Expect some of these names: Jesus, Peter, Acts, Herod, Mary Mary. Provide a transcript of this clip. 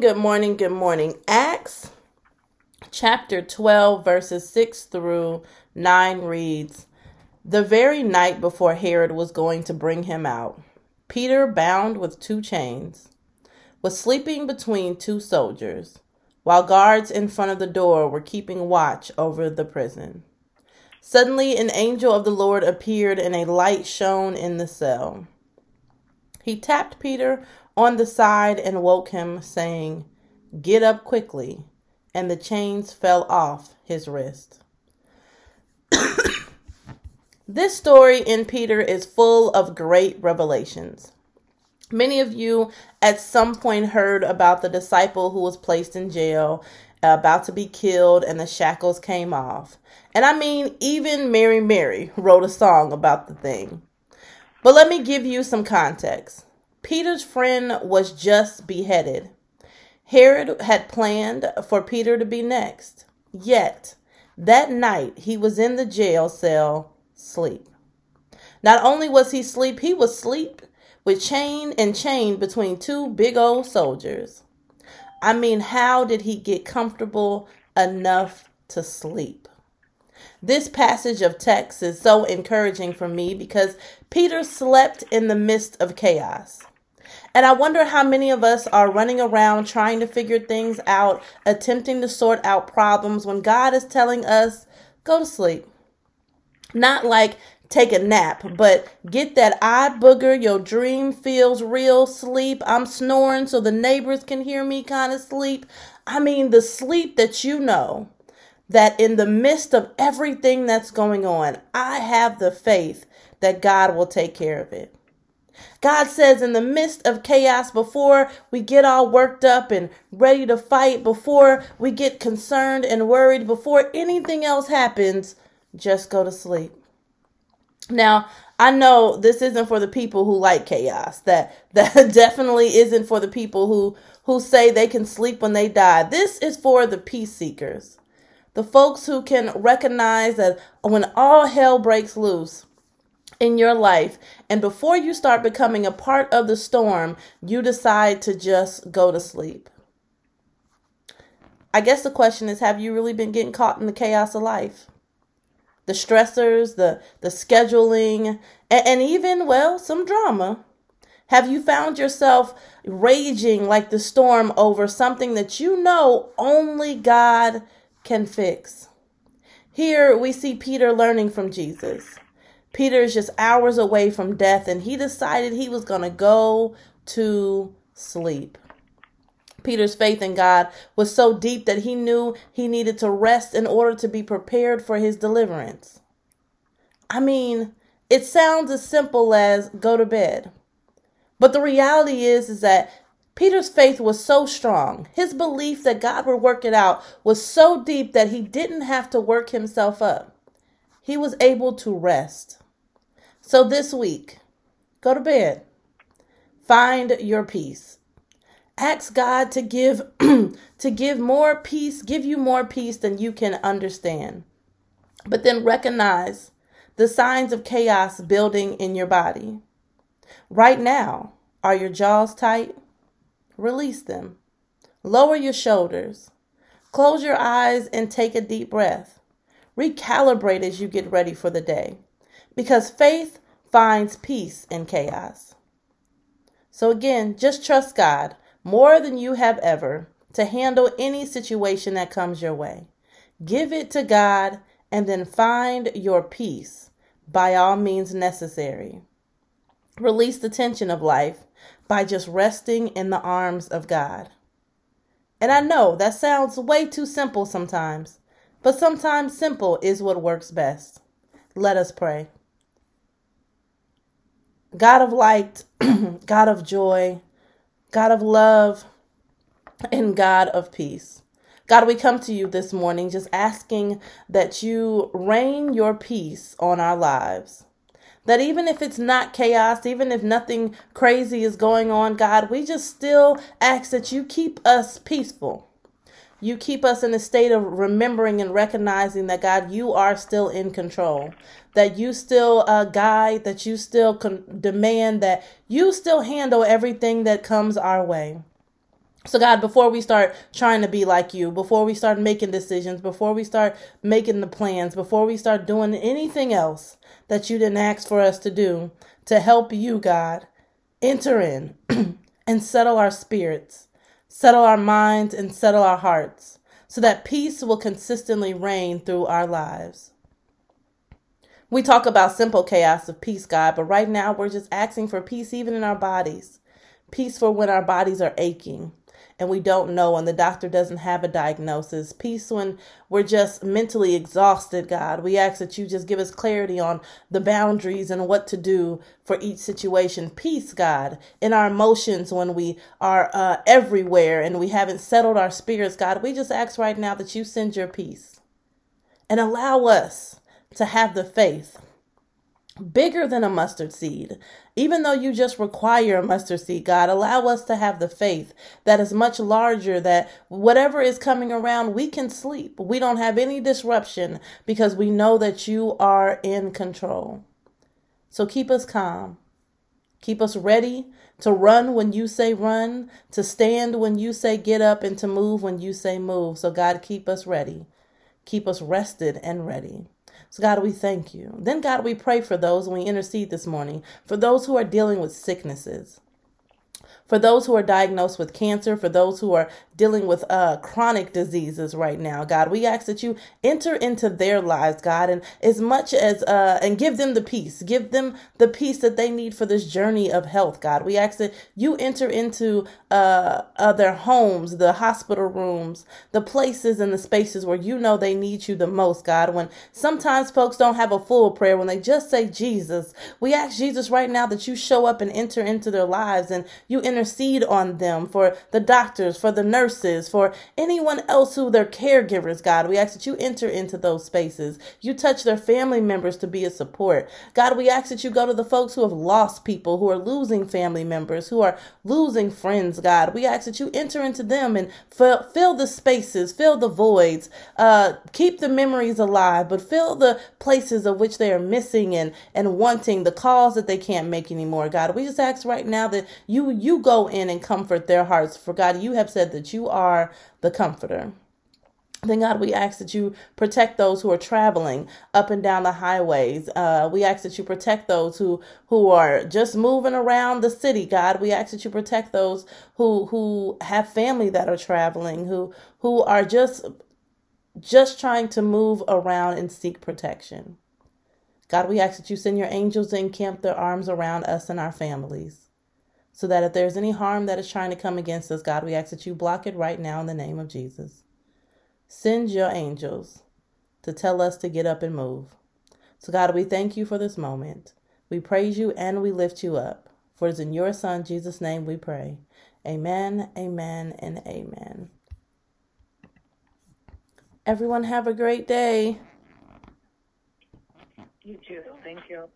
Good morning. Acts chapter 12, verses 6 through 9 reads, "The very night before Herod was going to bring him out, Peter, bound with 2 chains, was sleeping between 2 soldiers, while guards in front of the door were keeping watch over the prison. Suddenly an angel of the Lord appeared and a light shone in the cell. He tapped Peter on the side and woke him, saying, 'Get up quickly,' and the chains fell off his wrist." This story in Peter is full of great revelations. Many of you at some point heard about the disciple who was placed in jail, about to be killed, and the shackles came off. And I mean, even Mary Mary wrote a song about the thing. But let me give you some context. Peter's friend was just beheaded. Herod had planned for Peter to be next. Yet, that night, he was in the jail cell, asleep. Not only was he asleep, he was asleep with chain between two big old soldiers. I mean, how did he get comfortable enough to sleep? This passage of text is so encouraging for me because Peter slept in the midst of chaos. And I wonder how many of us are running around trying to figure things out, attempting to sort out problems when God is telling us, go to sleep. Not like take a nap, but get that eye booger, your dream feels real sleep, I'm snoring so the neighbors can hear me kind of sleep. I mean, the sleep that you know, that in the midst of everything that's going on, I have the faith that God will take care of it. God says in the midst of chaos, before we get all worked up and ready to fight, before we get concerned and worried, before anything else happens, just go to sleep. Now, I know this isn't for the people who like chaos. That definitely isn't for the people who say they can sleep when they die. This is for the peace seekers, the folks who can recognize that when all hell breaks loose in your life, and before you start becoming a part of the storm, you decide to just go to sleep. I guess the question is, have you really been getting caught in the chaos of life? The stressors, the scheduling, and even, well, some drama. Have you found yourself raging like the storm over something that you know only God can fix? Here we see Peter learning from Jesus. Peter is just hours away from death, and he decided he was going to go to sleep. Peter's faith in God was so deep that he knew he needed to rest in order to be prepared for his deliverance. I mean, it sounds as simple as go to bed. But the reality is that Peter's faith was so strong. His belief that God would work it out was so deep that he didn't have to work himself up. He was able to rest. So this week, go to bed. Find your peace. Ask God to give more peace, give you more peace than you can understand. But then recognize the signs of chaos building in your body. Right now, are your jaws tight? Release them. Lower your shoulders. Close your eyes and take a deep breath. Recalibrate as you get ready for the day, because faith finds peace in chaos. So again, just trust God more than you have ever to handle any situation that comes your way. Give it to God and then find your peace by all means necessary. Release the tension of life by just resting in the arms of God. And I know that sounds way too simple sometimes, but sometimes simple is what works best. Let us pray. God of light, God of joy, God of love, and God of peace. God, we come to you this morning just asking that you rain your peace on our lives. That even if it's not chaos, even if nothing crazy is going on, God, we just still ask that you keep us peaceful. You keep us in a state of remembering and recognizing that, God, you are still in control, that you still guide, that you still demand, that you still handle everything that comes our way. So, God, before we start trying to be like you, before we start making decisions, before we start making the plans, before we start doing anything else that you didn't ask for us to do, to help you, God, enter in and settle our spirits. Settle our minds and settle our hearts so that peace will consistently reign through our lives. We talk about simple chaos of peace, God, but right now we're just asking for peace even in our bodies. Peace for when our bodies are aching. and we don't know, and the doctor doesn't have a diagnosis. Peace when we're just mentally exhausted, God. We ask that you just give us clarity on the boundaries and what to do for each situation. Peace, God, in our emotions when we are everywhere and we haven't settled our spirits, God. We just ask right now that you send your peace and allow us to have the faith bigger than a mustard seed. Even though you just require a mustard seed, God, allow us to have the faith that is much larger, that whatever is coming around, we can sleep. We don't have any disruption because we know that you are in control. So keep us calm. Keep us ready to run when you say run, to stand when you say get up, and to move when you say move. So God, keep us ready. Keep us rested and ready. So God, we thank you. Then God, we pray for those, and we intercede this morning for those who are dealing with sicknesses, for those who are diagnosed with cancer, for those who are dealing with chronic diseases right now. God, we ask that you enter into their lives, God, and as much as and give them the peace. Give them the peace that they need for this journey of health, God. We ask that you enter into their homes, the hospital rooms, the places and the spaces where you know they need you the most, God. When sometimes folks don't have a full prayer, when they just say Jesus, we ask Jesus right now that you show up and enter into their lives, and you intercede on them, for the doctors, for the nurses, for anyone else who their caregivers, God. We ask that you enter into those spaces. You touch their family members to be a support. God, we ask that you go to the folks who have lost people, who are losing family members, who are losing friends, God. We ask that you enter into them and fill the spaces, fill the voids, keep the memories alive, but fill the places of which they are missing and wanting, the calls that they can't make anymore, God. We just ask right now that you go in and comfort their hearts, for God, you have said that you are the comforter. Then God, we ask that you protect those who are traveling up and down the highways. We ask that you protect those who are just moving around the city, God. We ask that you protect those who have family that are traveling, who are just trying to move around and seek protection. God, we ask that you send your angels to encamp their arms around us and our families, so that if there's any harm that is trying to come against us, God, we ask that you block it right now in the name of Jesus. Send your angels to tell us to get up and move. So God, we thank you for this moment. We praise you and we lift you up. For it is in your Son, Jesus' name, we pray. Amen, amen, and amen. Everyone have a great day. You too. Thank you.